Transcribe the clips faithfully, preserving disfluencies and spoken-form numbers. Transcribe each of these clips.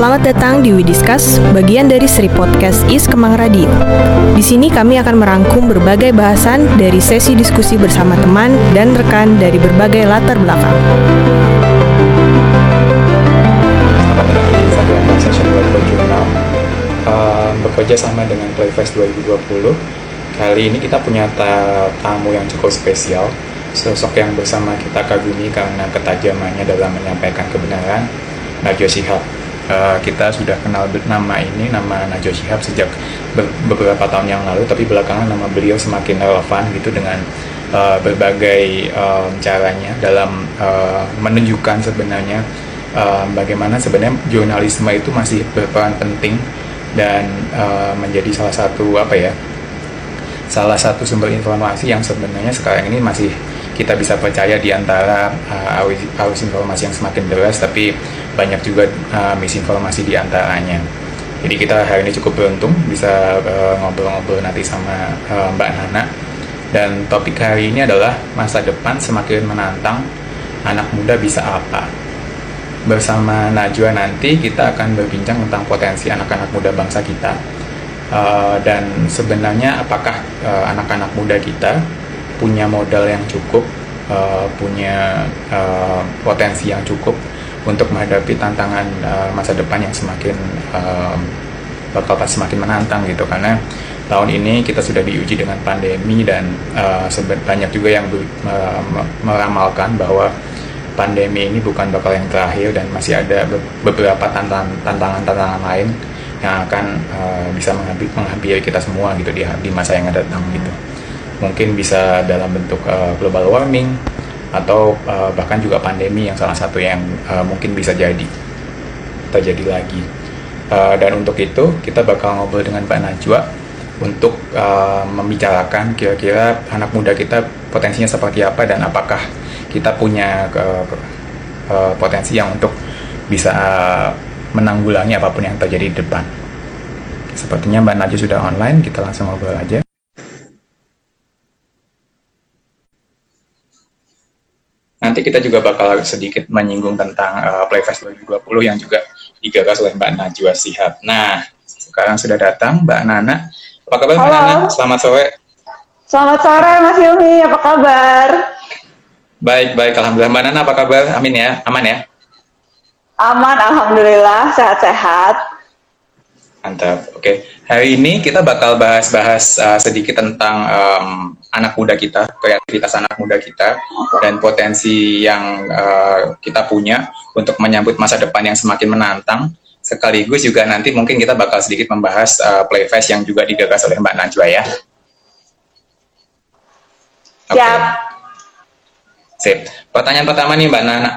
Selamat datang di We Discuss, bagian dari seri podcast I S Kemang Radio. Di sini kami akan merangkum berbagai bahasan dari sesi diskusi bersama teman dan rekan dari berbagai latar belakang. Uh, bekerja sama dengan Playfest dua ribu dua puluh. Kali ini kita punya tamu yang cukup spesial, sosok yang bersama kita kagumi karena ketajamannya dalam menyampaikan kebenaran, Najwa Shihab. Uh, kita sudah kenal nama ini, nama Najwa Shihab, sejak ber- beberapa tahun yang lalu, tapi belakangan nama beliau semakin relevan gitu dengan uh, berbagai um, caranya dalam uh, menunjukkan sebenarnya uh, bagaimana sebenarnya jurnalisme itu masih berperan penting dan uh, menjadi salah satu apa ya salah satu sumber informasi yang sebenarnya sekarang ini masih kita bisa percaya di antara uh, arus, arus informasi yang semakin deras, tapi banyak juga uh, misinformasi di antaranya. Jadi kita hari ini cukup beruntung bisa uh, ngobrol-ngobrol nanti sama uh, Mbak Hana. Dan topik hari ini adalah masa depan semakin menantang, anak muda bisa apa? Bersama Najwa nanti kita akan berbincang tentang potensi anak-anak muda bangsa kita. Uh, dan sebenarnya apakah uh, anak-anak muda kita punya modal yang cukup, uh, punya uh, potensi yang cukup untuk menghadapi tantangan uh, masa depan yang semakin uh, bakal semakin menantang gitu, karena tahun ini kita sudah diuji dengan pandemi dan uh, banyak juga yang ber, uh, meramalkan bahwa pandemi ini bukan bakal yang terakhir dan masih ada beberapa tantangan-tantangan lain yang akan uh, bisa menghampiri kita semua gitu di, di masa yang akan datang gitu. Mungkin bisa dalam bentuk uh, global warming atau uh, bahkan juga pandemi yang salah satu yang uh, mungkin bisa jadi terjadi lagi. Uh, dan untuk itu kita bakal ngobrol dengan Mbak Najwa untuk uh, membicarakan kira-kira anak muda kita potensinya seperti apa dan apakah kita punya uh, uh, potensi yang untuk bisa uh, menanggulangi apapun yang terjadi di depan. Sepertinya Mbak Najwa sudah online, kita langsung ngobrol aja. Nanti kita juga bakal sedikit menyinggung tentang uh, Playfest dua ribu dua puluh yang juga digagas oleh Mbak Najwa Shihab. Nah, sekarang sudah datang Mbak Nana. Apa kabar Halo. Mbak Nana? Selamat sore. Selamat sore Mas Hilmi, apa kabar? Baik-baik, alhamdulillah. Mbak Nana apa kabar? Amin ya, aman ya? Aman, alhamdulillah, sehat-sehat. Mantap, oke. Okay. Hari ini kita bakal bahas-bahas uh, sedikit tentang um, anak muda kita, kreativitas anak muda kita, dan potensi yang uh, kita punya untuk menyambut masa depan yang semakin menantang. Sekaligus juga nanti mungkin kita bakal sedikit membahas uh, Playfest yang juga digagas oleh Mbak Najwa ya. Okay. Siap. Sip. Pertanyaan pertama nih Mbak Nana.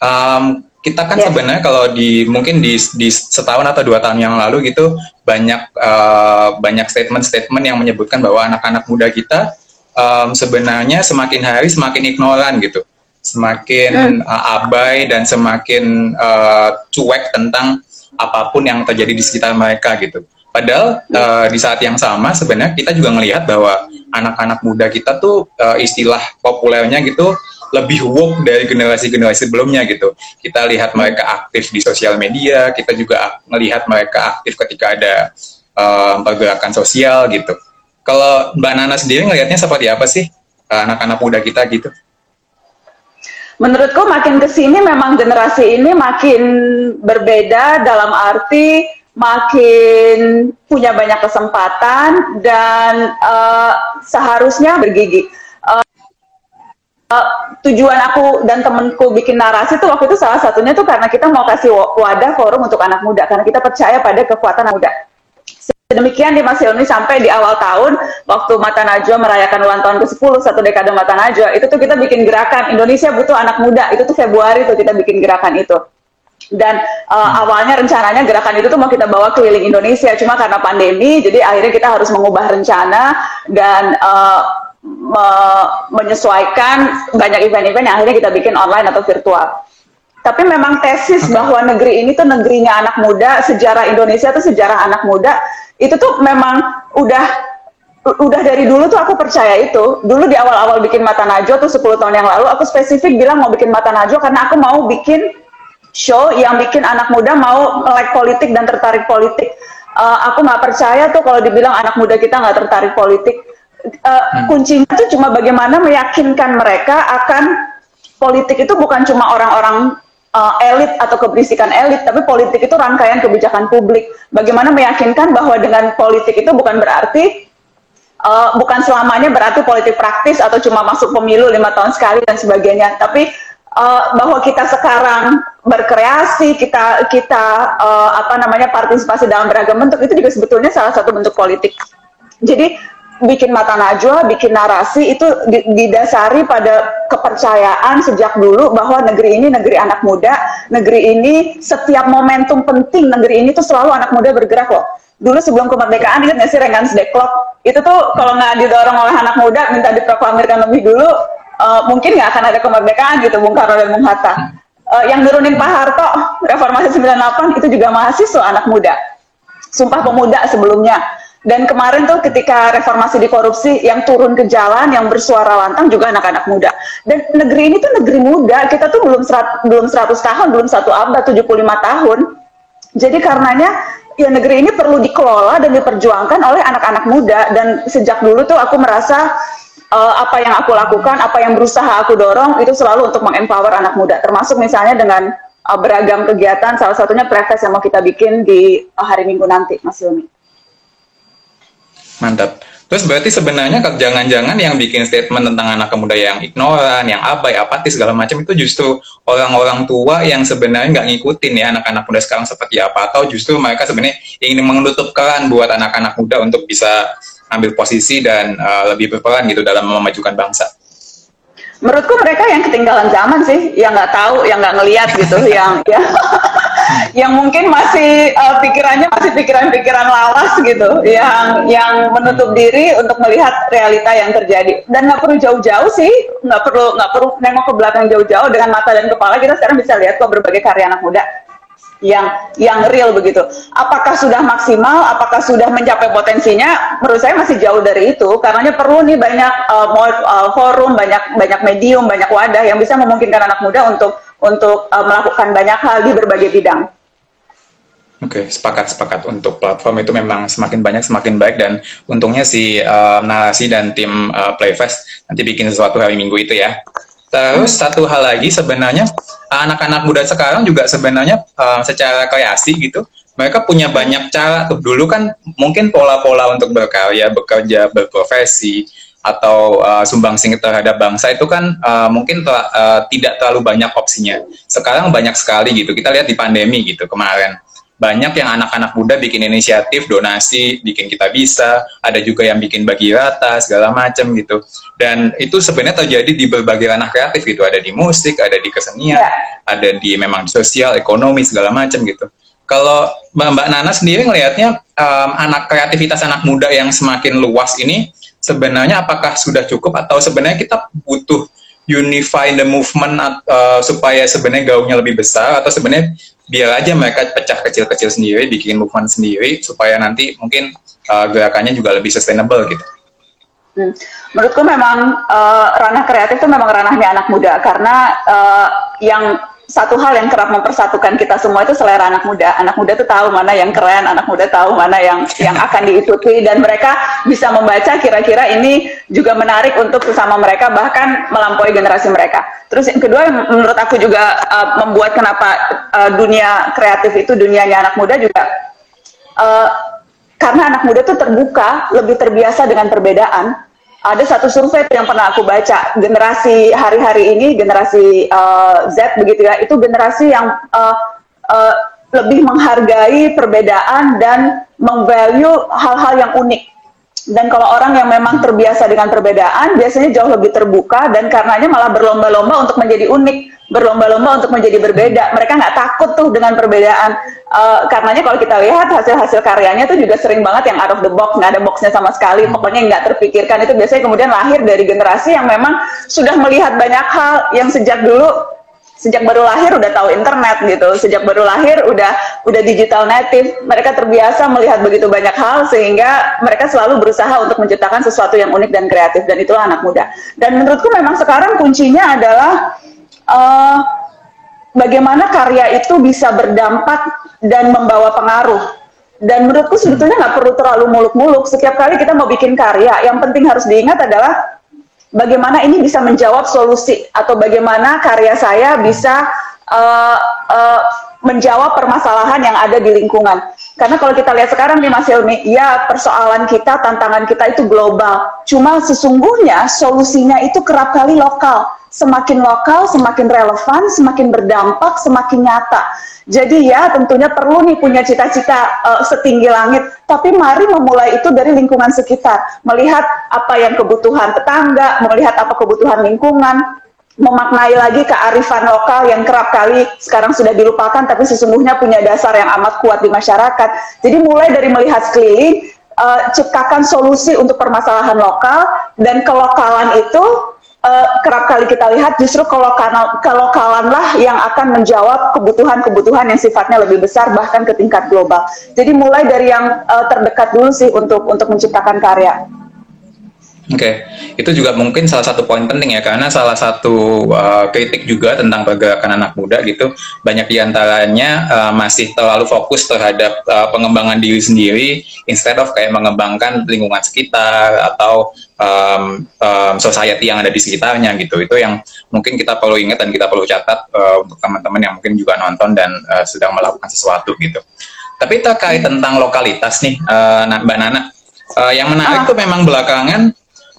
Um, Kita kan yeah. sebenarnya kalau di mungkin di, di setahun atau dua tahun yang lalu gitu banyak uh, banyak statement-statement yang menyebutkan bahwa anak-anak muda kita um, sebenarnya semakin hari semakin ignoran gitu, semakin mm. uh, abai dan semakin uh, cuek tentang apapun yang terjadi di sekitar mereka gitu. Padahal uh, di saat yang sama sebenarnya kita juga melihat bahwa anak-anak muda kita tuh uh, istilah populernya gitu, lebih woke dari generasi-generasi sebelumnya gitu. Kita lihat mereka aktif di sosial media, kita juga melihat mereka aktif ketika ada um, pergerakan sosial gitu. Kalau Mbak Nana sendiri ngelihatnya seperti apa sih anak-anak muda kita gitu? Menurutku makin kesini memang generasi ini makin berbeda dalam arti makin punya banyak kesempatan dan uh, seharusnya bergigi. Uh, Uh, tujuan aku dan temanku bikin narasi tuh waktu itu salah satunya tuh karena kita mau kasih wadah forum untuk anak muda karena kita percaya pada kekuatan anak muda. Demikian di Mas Hilmi sampai di awal tahun waktu Mata Najwa merayakan ulang tahun ke sepuluh, satu dekade Mata Najwa, itu tuh kita bikin gerakan Indonesia butuh anak muda, itu tuh Februari tuh kita bikin gerakan itu. Dan uh, awalnya rencananya gerakan itu tuh mau kita bawa keliling Indonesia, cuma karena pandemi jadi akhirnya kita harus mengubah rencana dan uh, Me- menyesuaikan banyak event-event yang akhirnya kita bikin online atau virtual. Tapi memang tesis bahwa negeri ini tuh negerinya anak muda, sejarah Indonesia tuh sejarah anak muda, itu tuh memang udah udah dari dulu tuh aku percaya itu. Dulu di awal-awal bikin Mata Najwa tuh sepuluh tahun yang lalu aku spesifik bilang mau bikin Mata Najwa karena aku mau bikin show yang bikin anak muda mau melek politik dan tertarik politik. Uh, aku nggak percaya tuh kalau dibilang anak muda kita nggak tertarik politik. Uh, hmm. Kuncinya tuh cuma bagaimana meyakinkan mereka akan politik itu bukan cuma orang-orang uh, elit atau keberisikan elit, tapi politik itu rangkaian kebijakan publik. Bagaimana meyakinkan bahwa dengan politik itu bukan berarti uh, bukan selamanya berarti politik praktis atau cuma masuk pemilu lima tahun sekali dan sebagainya, tapi Uh, bahwa kita sekarang berkreasi, kita kita uh, apa namanya partisipasi dalam beragam bentuk, itu juga sebetulnya salah satu bentuk politik. Jadi bikin Mata Najwa, bikin Narasi itu didasari pada kepercayaan sejak dulu bahwa negeri ini negeri anak muda, negeri ini setiap momentum penting negeri ini tuh selalu anak muda bergerak loh. Dulu sebelum kemerdekaan ingat nggak sih Renggans Deklok itu tuh kalau nggak didorong oleh anak muda minta diproklamirkan lebih dulu. Uh, mungkin nggak akan ada kemerdekaan gitu, Bung Karno dan Bung Hatta. Uh, yang nurunin Pak Harto, reformasi sembilan puluh delapan, itu juga mahasiswa anak muda. Sumpah Pemuda sebelumnya. Dan kemarin tuh ketika reformasi dikorupsi, yang turun ke jalan, yang bersuara lantang juga anak-anak muda. Dan negeri ini tuh negeri muda, kita tuh belum, serat, belum seratus tahun, belum satu abad, tujuh puluh lima tahun. Jadi karenanya, ya negeri ini perlu dikelola dan diperjuangkan oleh anak-anak muda. Dan sejak dulu tuh aku merasa, Uh, apa yang aku lakukan, apa yang berusaha aku dorong itu selalu untuk mengempower anak muda, termasuk misalnya dengan uh, beragam kegiatan, salah satunya Playfest yang mau kita bikin di uh, hari Minggu nanti, Mas Yumi. Mantap. Terus berarti sebenarnya jangan-jangan yang bikin statement tentang anak muda yang ignoran, yang abai, apatis, segala macam itu justru orang-orang tua yang sebenarnya nggak ngikutin ya anak-anak muda sekarang seperti apa, atau justru mereka sebenarnya ingin menutup keran buat anak-anak muda untuk bisa ambil posisi dan uh, lebih berperan gitu dalam memajukan bangsa. Menurutku mereka yang ketinggalan zaman sih, yang nggak tahu, yang nggak ngelihat gitu, yang ya, yang mungkin masih uh, pikirannya masih pikiran-pikiran lawas gitu, yang yang menutup diri untuk melihat realita yang terjadi. Dan nggak perlu jauh-jauh sih, nggak perlu nggak perlu nengok ke belakang jauh-jauh, dengan mata dan kepala kita sekarang bisa lihat kok berbagai karya anak muda yang yang real begitu. Apakah sudah maksimal, apakah sudah mencapai potensinya? Menurut saya masih jauh dari itu. Karenanya perlu nih banyak uh, uh, forum, banyak banyak medium, banyak wadah yang bisa memungkinkan anak muda untuk untuk uh, melakukan banyak hal di berbagai bidang. Oke, sepakat-sepakat. Untuk platform itu memang semakin banyak, semakin baik, dan untungnya si uh, Narasi dan tim uh, Playfest nanti bikin sesuatu hari Minggu itu ya. Terus satu hal lagi, sebenarnya anak-anak muda sekarang juga sebenarnya uh, secara kreasi gitu, mereka punya banyak cara. Dulu kan mungkin pola-pola untuk berkarya, bekerja, berprofesi, atau uh, sumbangsih terhadap bangsa itu kan uh, mungkin ter uh, tidak terlalu banyak opsinya. Sekarang banyak sekali gitu, kita lihat di pandemi gitu kemarin. Banyak yang anak-anak muda bikin inisiatif, donasi, bikin Kita Bisa, ada juga yang bikin Bagi Rata, segala macam gitu. Dan itu sebenarnya terjadi di berbagai ranah kreatif gitu, ada di musik, ada di kesenian, yeah. ada di memang sosial, ekonomi, segala macam gitu. Kalau Mbak Nana sendiri ngelihatnya um, anak kreativitas anak muda yang semakin luas ini, sebenarnya apakah sudah cukup atau sebenarnya kita butuh unify the movement uh, supaya sebenarnya gaungnya lebih besar, atau sebenarnya biar aja mereka pecah kecil-kecil sendiri, bikin movement sendiri supaya nanti mungkin uh, gerakannya juga lebih sustainable gitu? Hmm. Menurutku memang uh, ranah kreatif itu memang ranahnya anak muda, karena uh, yang satu hal yang kerap mempersatukan kita semua itu selera anak muda. Anak muda tuh tahu mana yang keren, anak muda tahu mana yang yang akan diikuti, dan mereka bisa membaca kira-kira ini juga menarik untuk sesama mereka, bahkan melampaui generasi mereka. Terus yang kedua, menurut aku juga uh, membuat kenapa uh, dunia kreatif itu dunianya anak muda juga uh, karena anak muda tuh terbuka, lebih terbiasa dengan perbedaan. Ada satu survei yang pernah aku baca, generasi hari-hari ini, generasi uh, Z begitu ya, itu generasi yang uh, uh, lebih menghargai perbedaan dan meng-value hal-hal yang unik. Dan kalau orang yang memang terbiasa dengan perbedaan, biasanya jauh lebih terbuka, dan karenanya malah berlomba-lomba untuk menjadi unik, berlomba-lomba untuk menjadi berbeda. Mereka nggak takut tuh dengan perbedaan. Uh, karenanya kalau kita lihat hasil-hasil karyanya tuh juga sering banget yang out of the box, nggak ada boxnya sama sekali, pokoknya nggak terpikirkan. Itu biasanya kemudian lahir dari generasi yang memang sudah melihat banyak hal, yang sejak dulu, sejak baru lahir udah tahu internet gitu, sejak baru lahir udah udah digital native. Mereka terbiasa melihat begitu banyak hal sehingga mereka selalu berusaha untuk menciptakan sesuatu yang unik dan kreatif, dan itulah anak muda. Dan menurutku memang sekarang kuncinya adalah uh, bagaimana karya itu bisa berdampak dan membawa pengaruh. Dan menurutku sebetulnya nggak perlu terlalu muluk-muluk. Setiap kali kita mau bikin karya, yang penting harus diingat adalah bagaimana ini bisa menjawab solusi, atau bagaimana karya saya bisa uh, uh, menjawab permasalahan yang ada di lingkungan. Karena kalau kita lihat sekarang nih Mas Hilmi, ya persoalan kita, tantangan kita itu global. Cuma sesungguhnya solusinya itu kerap kali lokal. Semakin lokal, semakin relevan, semakin berdampak, semakin nyata. Jadi ya tentunya perlu nih punya cita-cita uh, setinggi langit, tapi mari memulai itu dari lingkungan sekitar. Melihat apa yang kebutuhan tetangga, melihat apa kebutuhan lingkungan, memaknai lagi kearifan lokal yang kerap kali sekarang sudah dilupakan, tapi sesungguhnya punya dasar yang amat kuat di masyarakat. Jadi mulai dari melihat sekeliling, uh, ciptakan solusi untuk permasalahan lokal, dan kelokalan itu, Uh, kerap kali kita lihat justru kelokal, kelokalanlah yang akan menjawab kebutuhan-kebutuhan yang sifatnya lebih besar, bahkan ke tingkat global. Jadi mulai dari yang uh, terdekat dulu sih untuk untuk menciptakan karya. Oke, okay. Itu juga mungkin salah satu poin penting ya, karena salah satu uh, kritik juga tentang pergerakan anak muda gitu, banyak diantaranya uh, masih terlalu fokus terhadap uh, pengembangan diri sendiri, instead of kayak mengembangkan lingkungan sekitar atau Um, um, society yang ada di sekitarnya gitu. Itu yang mungkin kita perlu ingat dan kita perlu catat uh, untuk teman-teman yang mungkin juga nonton dan uh, sedang melakukan sesuatu gitu. Tapi terkait tentang lokalitas nih uh, Mbak Nana, uh, yang menarik itu ah. memang belakangan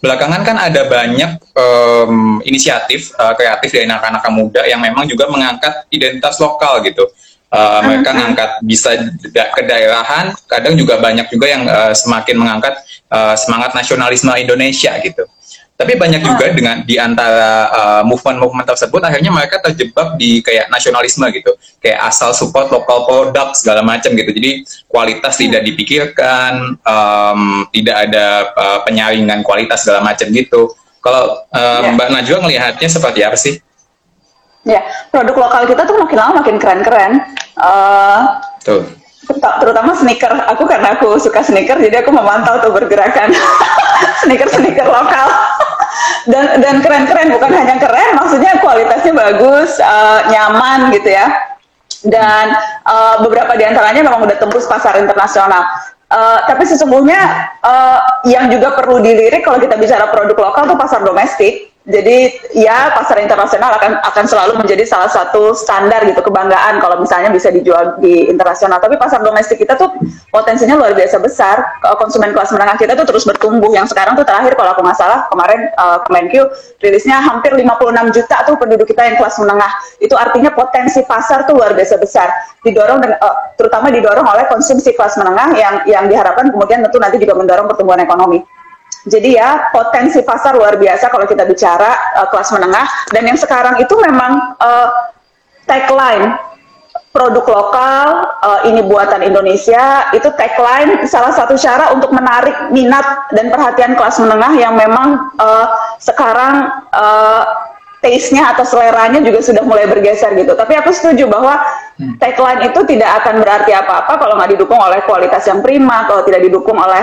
belakangan kan ada banyak um, inisiatif uh, kreatif dari anak-anak muda yang memang juga mengangkat identitas lokal gitu. Uh, mereka ngangkat bisa da- kedaerahan, kadang juga banyak juga yang uh, semakin mengangkat uh, semangat nasionalisme Indonesia gitu. Tapi banyak juga dengan diantara uh, movement-movement tersebut akhirnya mereka terjebak di kayak nasionalisme gitu, kayak asal support local product segala macam gitu. Jadi kualitas tidak dipikirkan, um, tidak ada uh, penyaringan kualitas segala macam gitu. Kalau uh, yeah. Mbak Najwa ngelihatnya seperti apa sih? Ya, produk lokal kita tuh makin lama makin keren-keren. Uh, tuh. Terutama sneaker. Aku karena aku suka sneaker, jadi aku memantau tuh pergerakan sneaker-sneaker lokal. Dan dan keren-keren, bukan hanya keren, maksudnya kualitasnya bagus, uh, nyaman gitu ya. Dan uh, beberapa di antaranya memang udah tembus pasar internasional. Uh, tapi sesungguhnya uh, yang juga perlu dilirik kalau kita bicara produk lokal tuh pasar domestik. Jadi ya pasar internasional akan akan selalu menjadi salah satu standar gitu, kebanggaan kalau misalnya bisa dijual di internasional. Tapi pasar domestik kita tuh potensinya luar biasa besar. Konsumen kelas menengah kita tuh terus bertumbuh. Yang sekarang tuh terakhir kalau aku nggak salah kemarin uh, Kemenkyu rilisnya hampir lima puluh enam juta tuh penduduk kita yang kelas menengah. Itu artinya potensi pasar tuh luar biasa besar. Didorong dengan, uh, terutama didorong oleh konsumsi kelas menengah yang yang diharapkan kemudian tentu nanti juga mendorong pertumbuhan ekonomi. Jadi ya potensi pasar luar biasa kalau kita bicara uh, kelas menengah, dan yang sekarang itu memang uh, tagline produk lokal uh, ini buatan Indonesia itu tagline salah satu cara untuk menarik minat dan perhatian kelas menengah yang memang uh, sekarang uh, taste-nya atau seleranya juga sudah mulai bergeser gitu. Tapi aku setuju bahwa tagline itu tidak akan berarti apa-apa kalau nggak didukung oleh kualitas yang prima, kalau tidak didukung oleh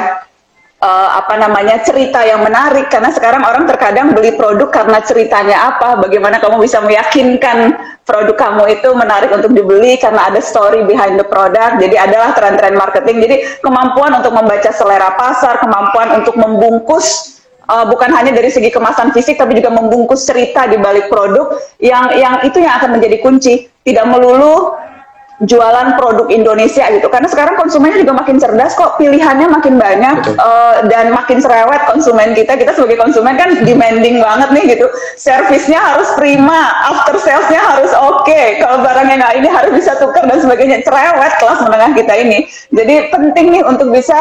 Uh, apa namanya cerita yang menarik. Karena sekarang orang terkadang beli produk karena ceritanya apa, bagaimana kamu bisa meyakinkan produk kamu itu menarik untuk dibeli karena ada story behind the product. Jadi adalah tren-tren marketing. Jadi kemampuan untuk membaca selera pasar, kemampuan untuk membungkus uh, bukan hanya dari segi kemasan fisik tapi juga membungkus cerita di balik produk, yang yang itu yang akan menjadi kunci. Tidak melulu jualan produk Indonesia gitu, karena sekarang konsumennya juga makin cerdas kok, pilihannya makin banyak uh, dan makin cerewet konsumen kita. Kita sebagai konsumen kan demanding banget nih gitu, servisnya harus prima, after salesnya harus oke, okay. Kalau barangnya nggak ini harus bisa tukar dan sebagainya, cerewet kelas menengah kita ini. Jadi penting nih untuk bisa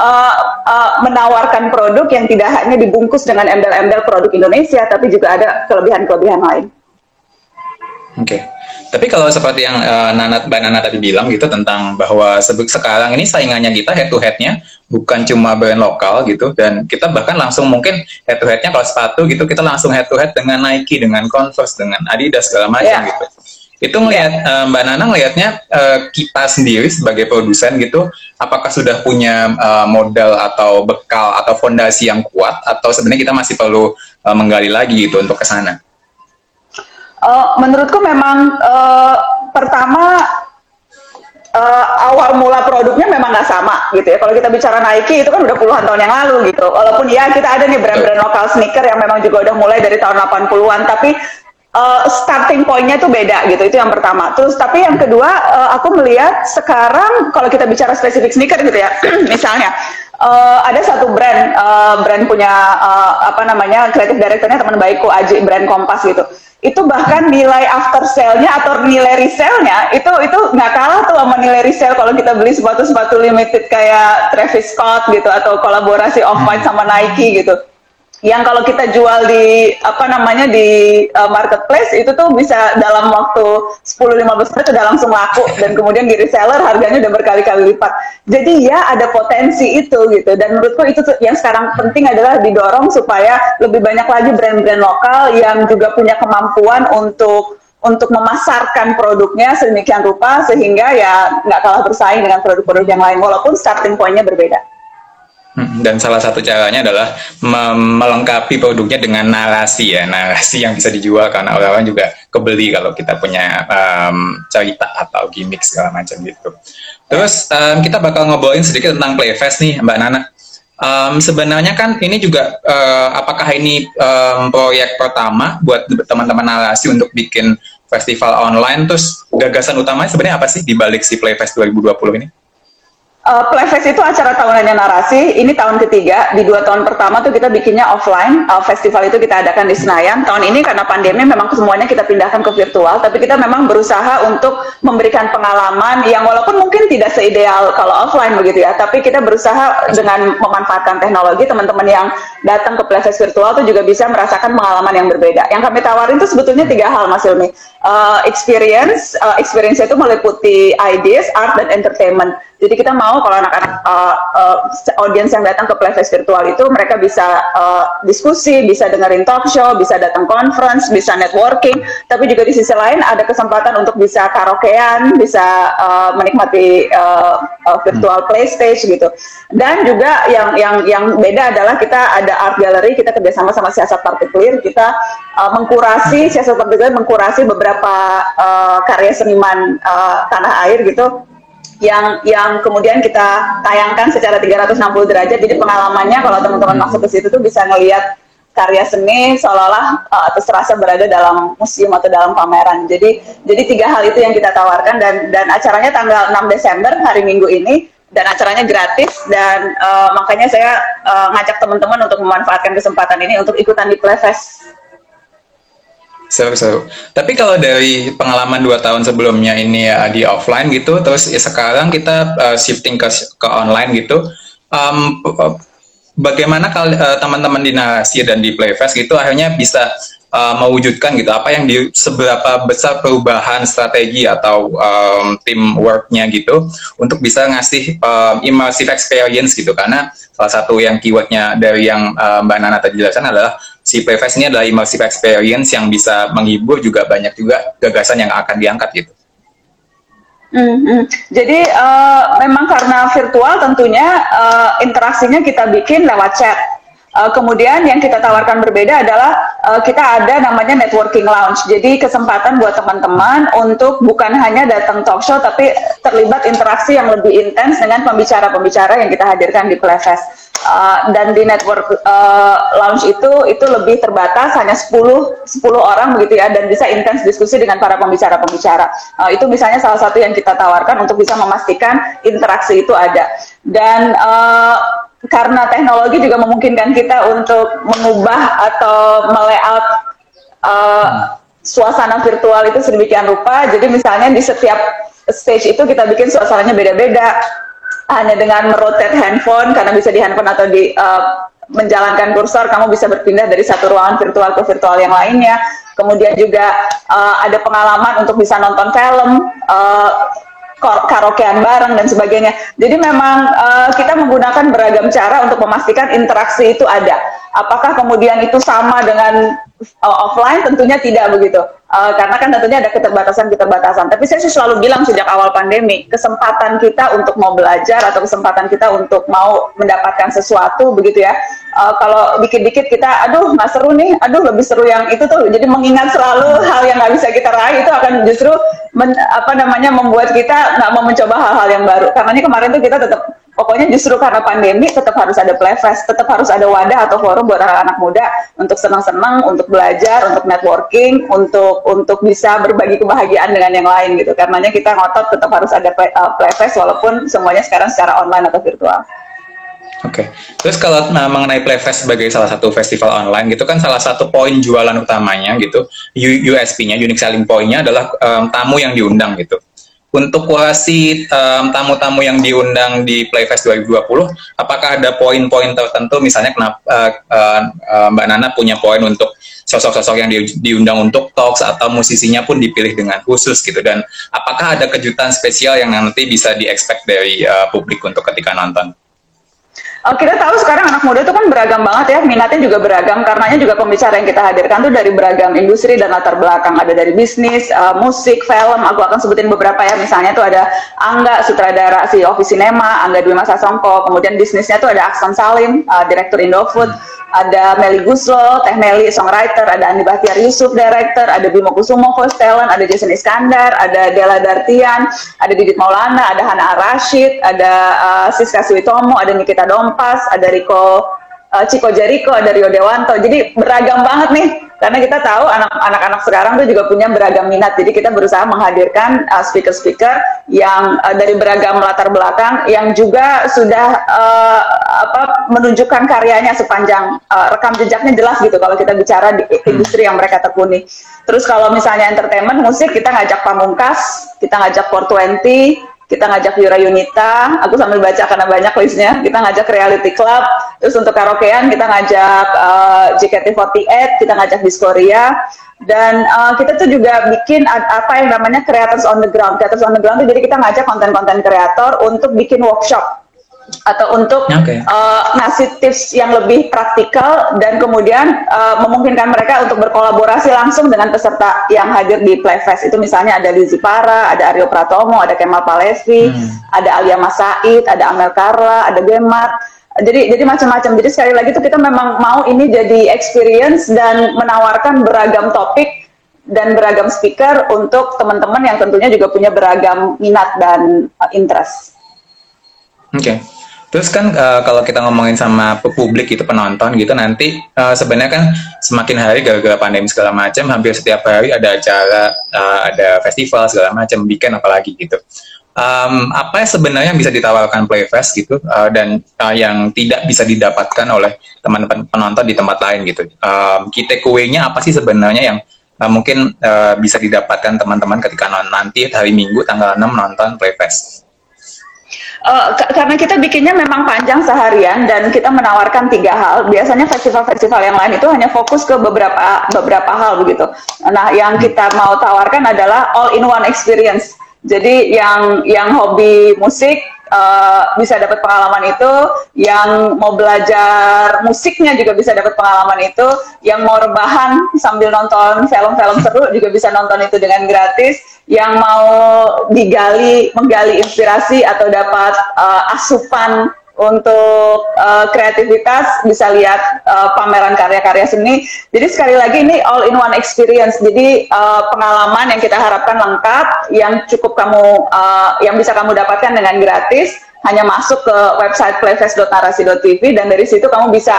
uh, uh, menawarkan produk yang tidak hanya dibungkus dengan embel-embel produk Indonesia, tapi juga ada kelebihan-kelebihan lain. Oke. Okay. Tapi kalau seperti yang uh, Nana, Mbak Nana tadi bilang gitu tentang bahwa sekarang ini saingannya kita head to headnya bukan cuma brand lokal gitu, dan kita bahkan langsung mungkin head to headnya kalau sepatu gitu kita langsung head to head dengan Nike, dengan Converse, dengan Adidas segala macam yeah. gitu. Itu melihat yeah. uh, Mbak Nana melihatnya uh, kita sendiri sebagai produsen gitu, apakah sudah punya uh, modal atau bekal atau fondasi yang kuat, atau sebenarnya kita masih perlu uh, menggali lagi gitu untuk ke sana? Uh, menurutku memang uh, pertama uh, awal mula produknya memang nggak sama gitu ya. Kalau kita bicara Nike itu kan udah puluhan tahun yang lalu gitu. Walaupun ya kita ada nih brand-brand lokal sneaker yang memang juga udah mulai dari tahun delapan puluhan, tapi Uh, starting point-nya tuh beda gitu, itu yang pertama. Terus tapi yang kedua, uh, aku melihat sekarang kalau kita bicara spesifik sneaker gitu ya, misalnya uh, ada satu brand, uh, brand punya uh, apa namanya kreatif direkturnya teman baikku Aji, brand Kompas gitu. Itu bahkan nilai after sale-nya atau nilai resell-nya itu itu nggak kalah tuh sama nilai resell kalau kita beli sepatu-sepatu limited kayak Travis Scott gitu atau kolaborasi Off-White sama Nike gitu. Yang kalau kita jual di apa namanya di uh, marketplace itu tuh bisa dalam waktu sepuluh lima belas menit sudah langsung laku, dan kemudian di reseller harganya udah berkali-kali lipat. Jadi ya ada potensi itu gitu, dan menurutku itu yang sekarang penting adalah didorong supaya lebih banyak lagi brand-brand lokal yang juga punya kemampuan untuk untuk memasarkan produknya sedemikian rupa sehingga ya nggak kalah bersaing dengan produk-produk yang lain walaupun starting point-nya berbeda. Dan salah satu caranya adalah melengkapi produknya dengan narasi ya, narasi yang bisa dijual karena orang-orang juga kebeli kalau kita punya um, cerita atau gimmick segala macam gitu. Terus um, kita bakal ngobrolin sedikit tentang Playfest nih Mbak Nana. Um, sebenarnya kan ini juga uh, apakah ini um, proyek pertama buat teman-teman narasi untuk bikin festival online? Terus gagasan utamanya sebenarnya apa sih di balik si Playfest dua ribu dua puluh ini? Uh, Playfest itu acara tahunannya Narasi, ini tahun ketiga. Di dua tahun pertama tuh kita bikinnya offline, uh, festival itu kita adakan di Senayan. Tahun ini karena pandemi memang semuanya kita pindahkan ke virtual, tapi kita memang berusaha untuk memberikan pengalaman yang walaupun mungkin tidak seideal kalau offline begitu ya, tapi kita berusaha dengan memanfaatkan teknologi, teman-teman yang datang ke Playfest virtual tuh juga bisa merasakan pengalaman yang berbeda. Yang kami tawarin tuh sebetulnya tiga hal Mas Ilmi, uh, experience, uh, experience itu meliputi ideas, art, dan entertainment. Jadi kita mau kalau anak-anak uh, uh, audiens yang datang ke Playfest virtual itu mereka bisa uh, diskusi, bisa dengerin talk show, bisa datang conference, bisa networking, tapi juga di sisi lain ada kesempatan untuk bisa karaokean, bisa uh, menikmati uh, uh, virtual playstage gitu. Dan juga yang yang yang beda adalah kita ada art gallery, kita kerjasama sama Siasat Partikel, kita uh, mengkurasi Siasat Partikel mengkurasi beberapa uh, karya seniman uh, tanah air gitu. yang yang kemudian kita tayangkan secara tiga ratus enam puluh derajat. Jadi pengalamannya kalau teman-teman masuk ke situ tuh bisa ngelihat karya seni seolah-olah uh, atau terasa berada dalam museum atau dalam pameran. Jadi jadi tiga hal itu yang kita tawarkan, dan dan acaranya tanggal enam Desember hari Minggu ini, dan acaranya gratis, dan uh, makanya saya uh, ngajak teman-teman untuk memanfaatkan kesempatan ini untuk ikutan di Playfest. Seru-seru. Tapi kalau dari pengalaman dua tahun sebelumnya ini ya, di offline gitu, terus ya sekarang kita uh, shifting ke, ke online gitu, um, bagaimana kalau uh, teman-teman di Narasi dan di Playfest gitu akhirnya bisa uh, mewujudkan gitu, apa yang di, seberapa besar perubahan strategi atau um, teamworknya gitu untuk bisa ngasih um, immersive experience gitu, karena salah satu yang keywordnya dari yang uh, Mbak Nana tadi jelaskan adalah si Playfest ini adalah immersive experience yang bisa menghibur, juga banyak juga gagasan yang akan diangkat gitu. Mm-hmm. Jadi uh, memang karena virtual tentunya uh, interaksinya kita bikin lewat chat. Uh, kemudian yang kita tawarkan berbeda adalah uh, kita ada namanya networking lounge. Jadi kesempatan buat teman-teman untuk bukan hanya datang talk show tapi terlibat interaksi yang lebih intens dengan pembicara-pembicara yang kita hadirkan di Playfest. Uh, dan di network uh, lounge itu itu lebih terbatas, hanya sepuluh orang begitu ya, dan bisa intens diskusi dengan para pembicara-pembicara. Uh, itu misalnya salah satu yang kita tawarkan untuk bisa memastikan interaksi itu ada. Dan uh, karena teknologi juga memungkinkan kita untuk mengubah atau melayout uh, suasana virtual itu sedemikian rupa. Jadi misalnya di setiap stage itu kita bikin suasananya beda-beda, hanya dengan merotate handphone, karena bisa di handphone atau di uh, menjalankan kursor, kamu bisa berpindah dari satu ruangan virtual ke virtual yang lainnya. Kemudian juga uh, ada pengalaman untuk bisa nonton film, uh, karaokean bareng dan sebagainya. Jadi memang uh, kita menggunakan beragam cara untuk memastikan interaksi itu ada. Apakah kemudian itu sama dengan uh, offline? Tentunya tidak begitu. Uh, karena kan tentunya ada keterbatasan-keterbatasan. Tapi saya selalu bilang sejak awal pandemi, kesempatan kita untuk mau belajar atau kesempatan kita untuk mau mendapatkan sesuatu begitu ya. Uh, kalau dikit-dikit kita, aduh nggak seru nih, aduh lebih seru yang itu tuh. Jadi mengingat selalu hal yang nggak bisa kita raih itu akan justru men, apa namanya membuat kita nggak mau mencoba hal-hal yang baru. Karenanya kemarin tuh kita tetap, pokoknya justru karena pandemi tetap harus ada Playfest, tetap harus ada wadah atau forum buat anak-anak muda untuk senang-senang, untuk belajar, untuk networking, untuk untuk bisa berbagi kebahagiaan dengan yang lain gitu. Karenanya kita ngotot tetap harus ada play, uh, Playfest walaupun semuanya sekarang secara online atau virtual. Oke, okay. Terus kalau nah, mengenai Playfest sebagai salah satu festival online gitu kan, salah satu poin jualan utamanya gitu, U S P-nya, unique selling point-nya adalah um, tamu yang diundang gitu. Untuk kurasi um, tamu-tamu yang diundang di Playfest dua ribu dua puluh, apakah ada poin-poin tertentu, misalnya kenapa uh, uh, uh, Mbak Nana punya poin untuk sosok-sosok yang di, diundang untuk talks atau musisinya pun dipilih dengan khusus gitu, dan apakah ada kejutan spesial yang nanti bisa di-expect dari uh, publik untuk ketika nonton? Kita tahu sekarang anak muda itu kan beragam banget ya, minatnya juga beragam, karenanya juga pembicara yang kita hadirkan tuh dari beragam industri dan latar belakang, ada dari bisnis, uh, musik, film, aku akan sebutin beberapa ya, misalnya tuh ada Angga, sutradara si Office Cinema, Angga Dwimas Sasongko, kemudian bisnisnya tuh ada Aksan Salim, uh, direktur Indofood, ada Melly Guslo, Teh Melly, songwriter, ada Andi Bahtiar Yusuf, director, ada Bimo Kusumo, host talent, ada Jason Iskandar, ada Dela Dartian, ada Didit Maulana, ada Hana Arashid, ada uh, Siska Suitomo, ada Nikita Domp Pas, ada Riko uh, Ciko Jeriko, ada Rio Dewanto. Jadi beragam banget nih, karena kita tahu anak-anak sekarang tuh juga punya beragam minat. Jadi kita berusaha menghadirkan uh, speaker-speaker yang uh, dari beragam latar belakang, yang juga sudah uh, apa, menunjukkan karyanya sepanjang uh, rekam jejaknya jelas gitu. Kalau kita bicara di industri yang mereka tekuni. Terus kalau misalnya entertainment, musik, kita ngajak Pamungkas, kita ngajak Fort Twenty, kita ngajak Yura Yunita, aku sambil baca karena banyak listnya, kita ngajak Reality Club, terus untuk karaokean kita ngajak uh, J K T empat delapan, kita ngajak Diskoria, dan uh, kita tuh juga bikin apa yang namanya creators on the ground, creators on the ground tuh jadi kita ngajak konten-konten kreator untuk bikin workshop, atau untuk okay. uh, ngasih tips yang lebih praktikal dan kemudian uh, memungkinkan mereka untuk berkolaborasi langsung dengan peserta yang hadir di Playfest. Itu misalnya ada Lizzy Para, ada Aryo Pratomo, ada Kemal Palevi, hmm. ada Aliyama Said, ada Amel Karla, ada Gemak Jadi jadi macam-macam. Jadi sekali lagi tuh kita memang mau ini jadi experience dan menawarkan beragam topik dan beragam speaker untuk teman-teman yang tentunya juga punya beragam minat dan uh, interest. Oke. Okay. Terus kan uh, kalau kita ngomongin sama publik itu penonton gitu nanti uh, sebenarnya kan semakin hari gara-gara pandemi segala macam hampir setiap hari ada acara, uh, ada festival segala macam, weekend apalagi gitu. Um, apa sebenarnya yang bisa ditawarkan Playfest gitu uh, dan uh, yang tidak bisa didapatkan oleh teman-teman penonton di tempat lain gitu. Um, key takeaway-nya apa sih sebenarnya yang uh, mungkin uh, bisa didapatkan teman-teman ketika nanti hari Minggu tanggal enam nonton Playfest? Uh, k- karena kita bikinnya memang panjang seharian dan kita menawarkan tiga hal. Biasanya festival-festival yang lain itu hanya fokus ke beberapa beberapa hal begitu. Nah, yang kita mau tawarkan adalah all in one experience. Jadi yang yang hobi musik uh, bisa dapat pengalaman itu, yang mau belajar musiknya juga bisa dapat pengalaman itu, yang mau rebahan sambil nonton film-film seru juga bisa nonton itu dengan gratis. Yang mau digali, menggali inspirasi atau dapat uh, asupan untuk uh, kreativitas bisa lihat uh, pameran karya-karya seni. Jadi sekali lagi ini all in one experience. Jadi uh, pengalaman yang kita harapkan lengkap, yang cukup kamu, uh, yang bisa kamu dapatkan dengan gratis, hanya masuk ke website playfest dot narasi dot t v dan dari situ kamu bisa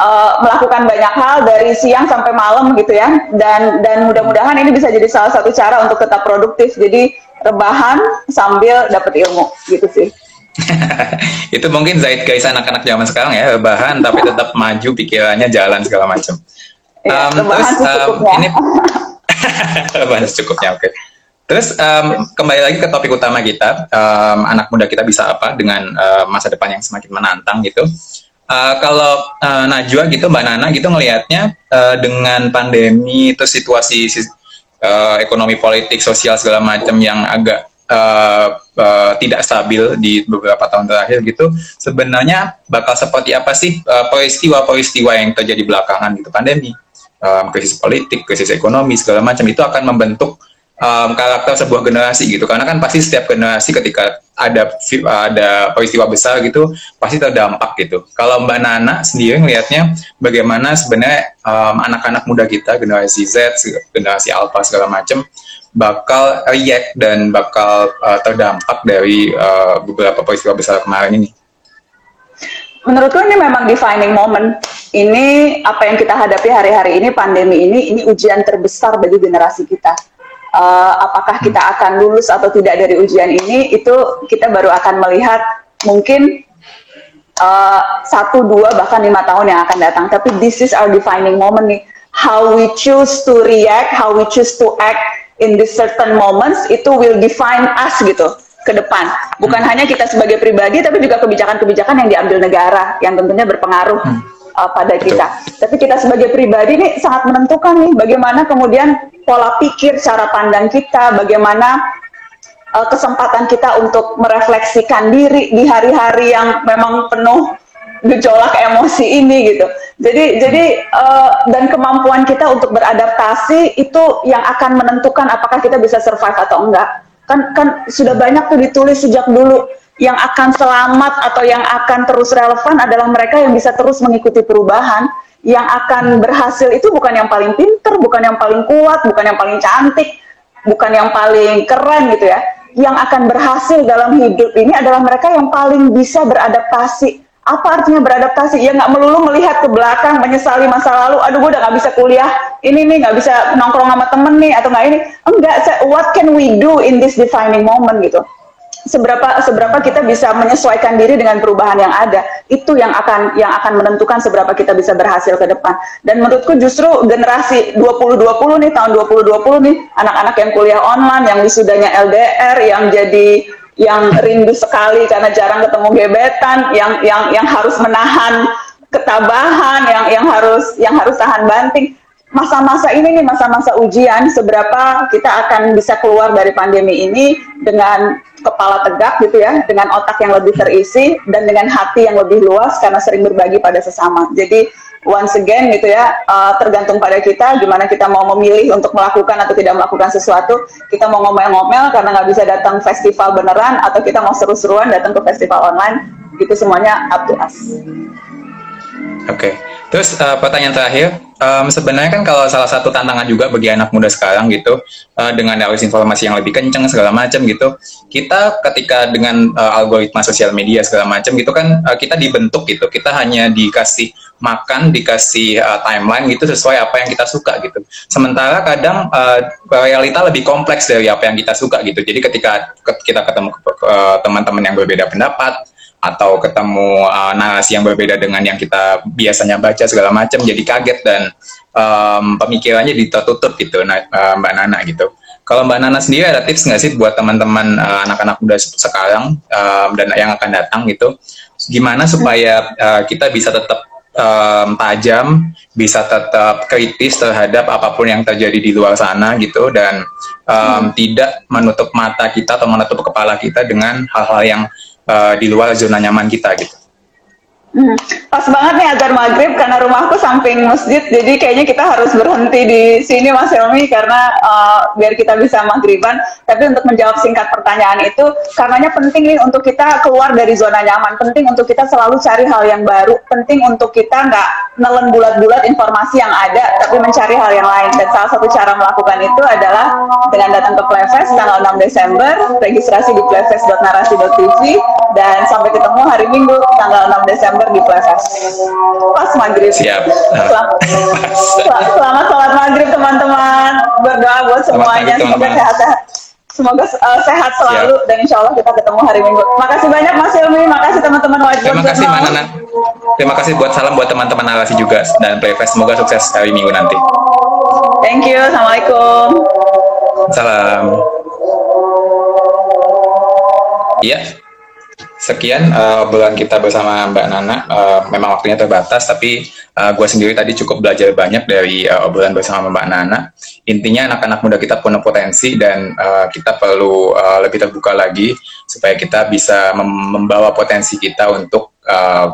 Uh, melakukan banyak hal dari siang sampai malam gitu ya, dan dan mudah-mudahan ini bisa jadi salah satu cara untuk tetap produktif, jadi rebahan sambil dapet ilmu gitu sih. Itu mungkin zeitgeist anak-anak zaman sekarang ya, rebahan tapi tetap maju pikirannya, jalan segala macam. Ya, um, terus um, ini rebahan secukupnya, oke. Okay. Terus um, kembali lagi ke topik utama kita, um, anak muda kita bisa apa dengan uh, masa depan yang semakin menantang gitu. Uh, kalau uh, Najwa gitu, Mbak Nana gitu ngelihatnya uh, dengan pandemi, terus situasi uh, ekonomi politik, sosial segala macam yang agak uh, uh, tidak stabil di beberapa tahun terakhir gitu, sebenarnya bakal seperti apa sih uh, peristiwa-peristiwa yang terjadi belakangan gitu, pandemi, um, krisis politik, krisis ekonomi, segala macam itu akan membentuk Um, karakter sebuah generasi gitu, karena kan pasti setiap generasi ketika ada ada peristiwa besar gitu pasti terdampak gitu. Kalau Mbak Nana sendiri melihatnya bagaimana sebenarnya um, anak-anak muda kita, generasi Z, generasi Alpha segala macam bakal react dan bakal uh, terdampak dari uh, beberapa peristiwa besar kemarin ini? Menurutku ini memang defining moment. Ini apa yang kita hadapi hari-hari ini, pandemi ini, ini ujian terbesar bagi generasi kita. Uh, apakah kita akan lulus atau tidak dari ujian ini, itu kita baru akan melihat mungkin uh, satu, dua, bahkan lima tahun yang akan datang. Tapi this is our defining moment nih. How we choose to react, how we choose to act in these certain moments, itu will define us gitu ke depan. Bukan hmm. hanya kita sebagai pribadi, tapi juga kebijakan-kebijakan yang diambil negara, yang tentunya berpengaruh hmm. uh, pada kita. Betul. Tapi kita sebagai pribadi nih sangat menentukan nih bagaimana kemudian pola pikir, cara pandang kita, bagaimana uh, kesempatan kita untuk merefleksikan diri di hari-hari yang memang penuh gejolak emosi ini gitu. Jadi, jadi uh, dan kemampuan kita untuk beradaptasi itu yang akan menentukan apakah kita bisa survive atau enggak. Kan, kan sudah banyak tuh ditulis sejak dulu. Yang akan selamat atau yang akan terus relevan adalah mereka yang bisa terus mengikuti perubahan. Yang akan berhasil itu bukan yang paling pinter, bukan yang paling kuat, bukan yang paling cantik, bukan yang paling keren gitu ya. Yang akan berhasil dalam hidup ini adalah mereka yang paling bisa beradaptasi. Apa artinya beradaptasi? Ya nggak melulu melihat ke belakang, menyesali masa lalu. Aduh, gue udah nggak bisa kuliah, ini nih nggak bisa nongkrong sama temen nih atau nggak ini. Enggak. What can we do in this defining moment gitu? Seberapa seberapa kita bisa menyesuaikan diri dengan perubahan yang ada, itu yang akan yang akan menentukan seberapa kita bisa berhasil ke depan. Dan menurutku justru generasi dua ribu dua puluh nih, tahun dua ribu dua puluh nih, anak-anak yang kuliah online, yang wisudanya L D R, yang jadi yang rindu sekali karena jarang ketemu gebetan, yang yang yang harus menahan ketabahan, yang yang harus yang harus tahan banting. Masa-masa ini nih, masa-masa ujian, seberapa kita akan bisa keluar dari pandemi ini dengan kepala tegak gitu ya, dengan otak yang lebih terisi dan dengan hati yang lebih luas karena sering berbagi pada sesama. Jadi once again gitu ya, uh, tergantung pada kita gimana kita mau memilih untuk melakukan atau tidak melakukan sesuatu. Kita mau ngomel-ngomel karena nggak bisa datang festival beneran, atau kita mau seru-seruan datang ke festival online, itu semuanya up to us. Oke, okay. Terus uh, pertanyaan terakhir, um, sebenarnya kan kalau salah satu tantangan juga bagi anak muda sekarang gitu, uh, dengan arus informasi yang lebih kencang segala macam gitu, kita ketika dengan uh, algoritma sosial media segala macam gitu kan, uh, kita dibentuk gitu, kita hanya dikasih makan, dikasih uh, timeline gitu sesuai apa yang kita suka gitu. Sementara kadang uh, realita lebih kompleks dari apa yang kita suka gitu. Jadi ketika kita ketemu uh, teman-teman yang berbeda pendapat, atau ketemu uh, narasi yang berbeda dengan yang kita biasanya baca segala macam, jadi kaget dan um, pemikirannya ditutup gitu, nah, uh, Mbak Nana gitu. Kalau Mbak Nana sendiri ada tips nggak sih buat teman-teman uh, anak-anak muda sekarang um, dan yang akan datang gitu, gimana supaya uh, kita bisa tetap um, tajam, bisa tetap kritis terhadap apapun yang terjadi di luar sana gitu, dan um, hmm. tidak menutup mata kita atau menutup kepala kita dengan hal-hal yang Uh, di luar zona nyaman kita gitu. Hmm, pas banget nih azan maghrib karena rumahku samping masjid, jadi kayaknya kita harus berhenti di sini Mas Helmi karena uh, biar kita bisa maghriban. Tapi untuk menjawab singkat pertanyaan itu, karenanya penting nih untuk kita keluar dari zona nyaman, penting untuk kita selalu cari hal yang baru, penting untuk kita nggak nelen bulat-bulat informasi yang ada, tapi mencari hal yang lain. Dan salah satu cara melakukan itu adalah dengan datang ke Playfest tanggal enam Desember, registrasi di playfest dot narasi dot t v, dan sampai ketemu hari Minggu tanggal enam Desember di Playfest. Pas maghrib. Siap. Selamat, selamat sholat maghrib teman-teman. Berdoa buat semuanya. Semoga sehat-sehat. Semoga uh, sehat selalu. Siap. Dan insya Allah kita ketemu hari Minggu. Makasih banyak Mas Hilmi. Makasih teman-teman wajib. Terima kasih Mbak Nana. Terima kasih buat salam buat teman-teman Narasi juga dan Playfest. Semoga sukses hari Minggu nanti. Thank you. Assalamualaikum. Salam. Iya. Yeah. Sekian uh, obrolan kita bersama Mbak Nana. Uh, memang waktunya terbatas, tapi Uh, gue sendiri tadi cukup belajar banyak dari uh, obrolan bersama Mbak Nana. Intinya anak-anak muda kita punya potensi dan uh, kita perlu uh, lebih terbuka lagi supaya kita bisa mem- membawa potensi kita untuk uh,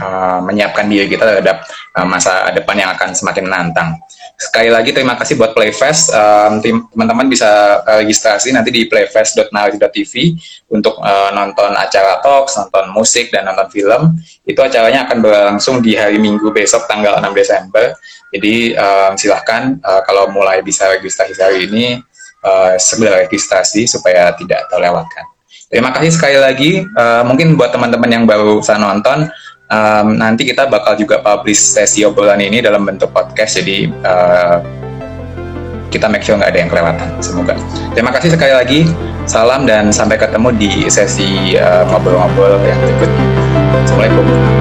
uh, menyiapkan diri kita terhadap uh, masa depan yang akan semakin menantang. Sekali lagi terima kasih buat Playfest. Um, teman-teman bisa uh, registrasi nanti di playfest dot narasi dot t v untuk uh, nonton acara talks, nonton musik, dan nonton film. Itu acaranya akan berlangsung di hari Minggu besok tanggal enam Desember. Jadi um, silahkan uh, kalau mulai bisa registrasi hari ini, uh, segera registrasi supaya tidak terlewatkan. Terima kasih sekali lagi. Uh, mungkin buat teman-teman yang baru saja nonton, Um, nanti kita bakal juga publish sesi obrolan ini dalam bentuk podcast, jadi uh, kita make sure nggak ada yang kelewatan, semoga. Terima kasih sekali lagi, salam dan sampai ketemu di sesi uh, ngobrol-ngobrol yang berikutnya. Assalamualaikum.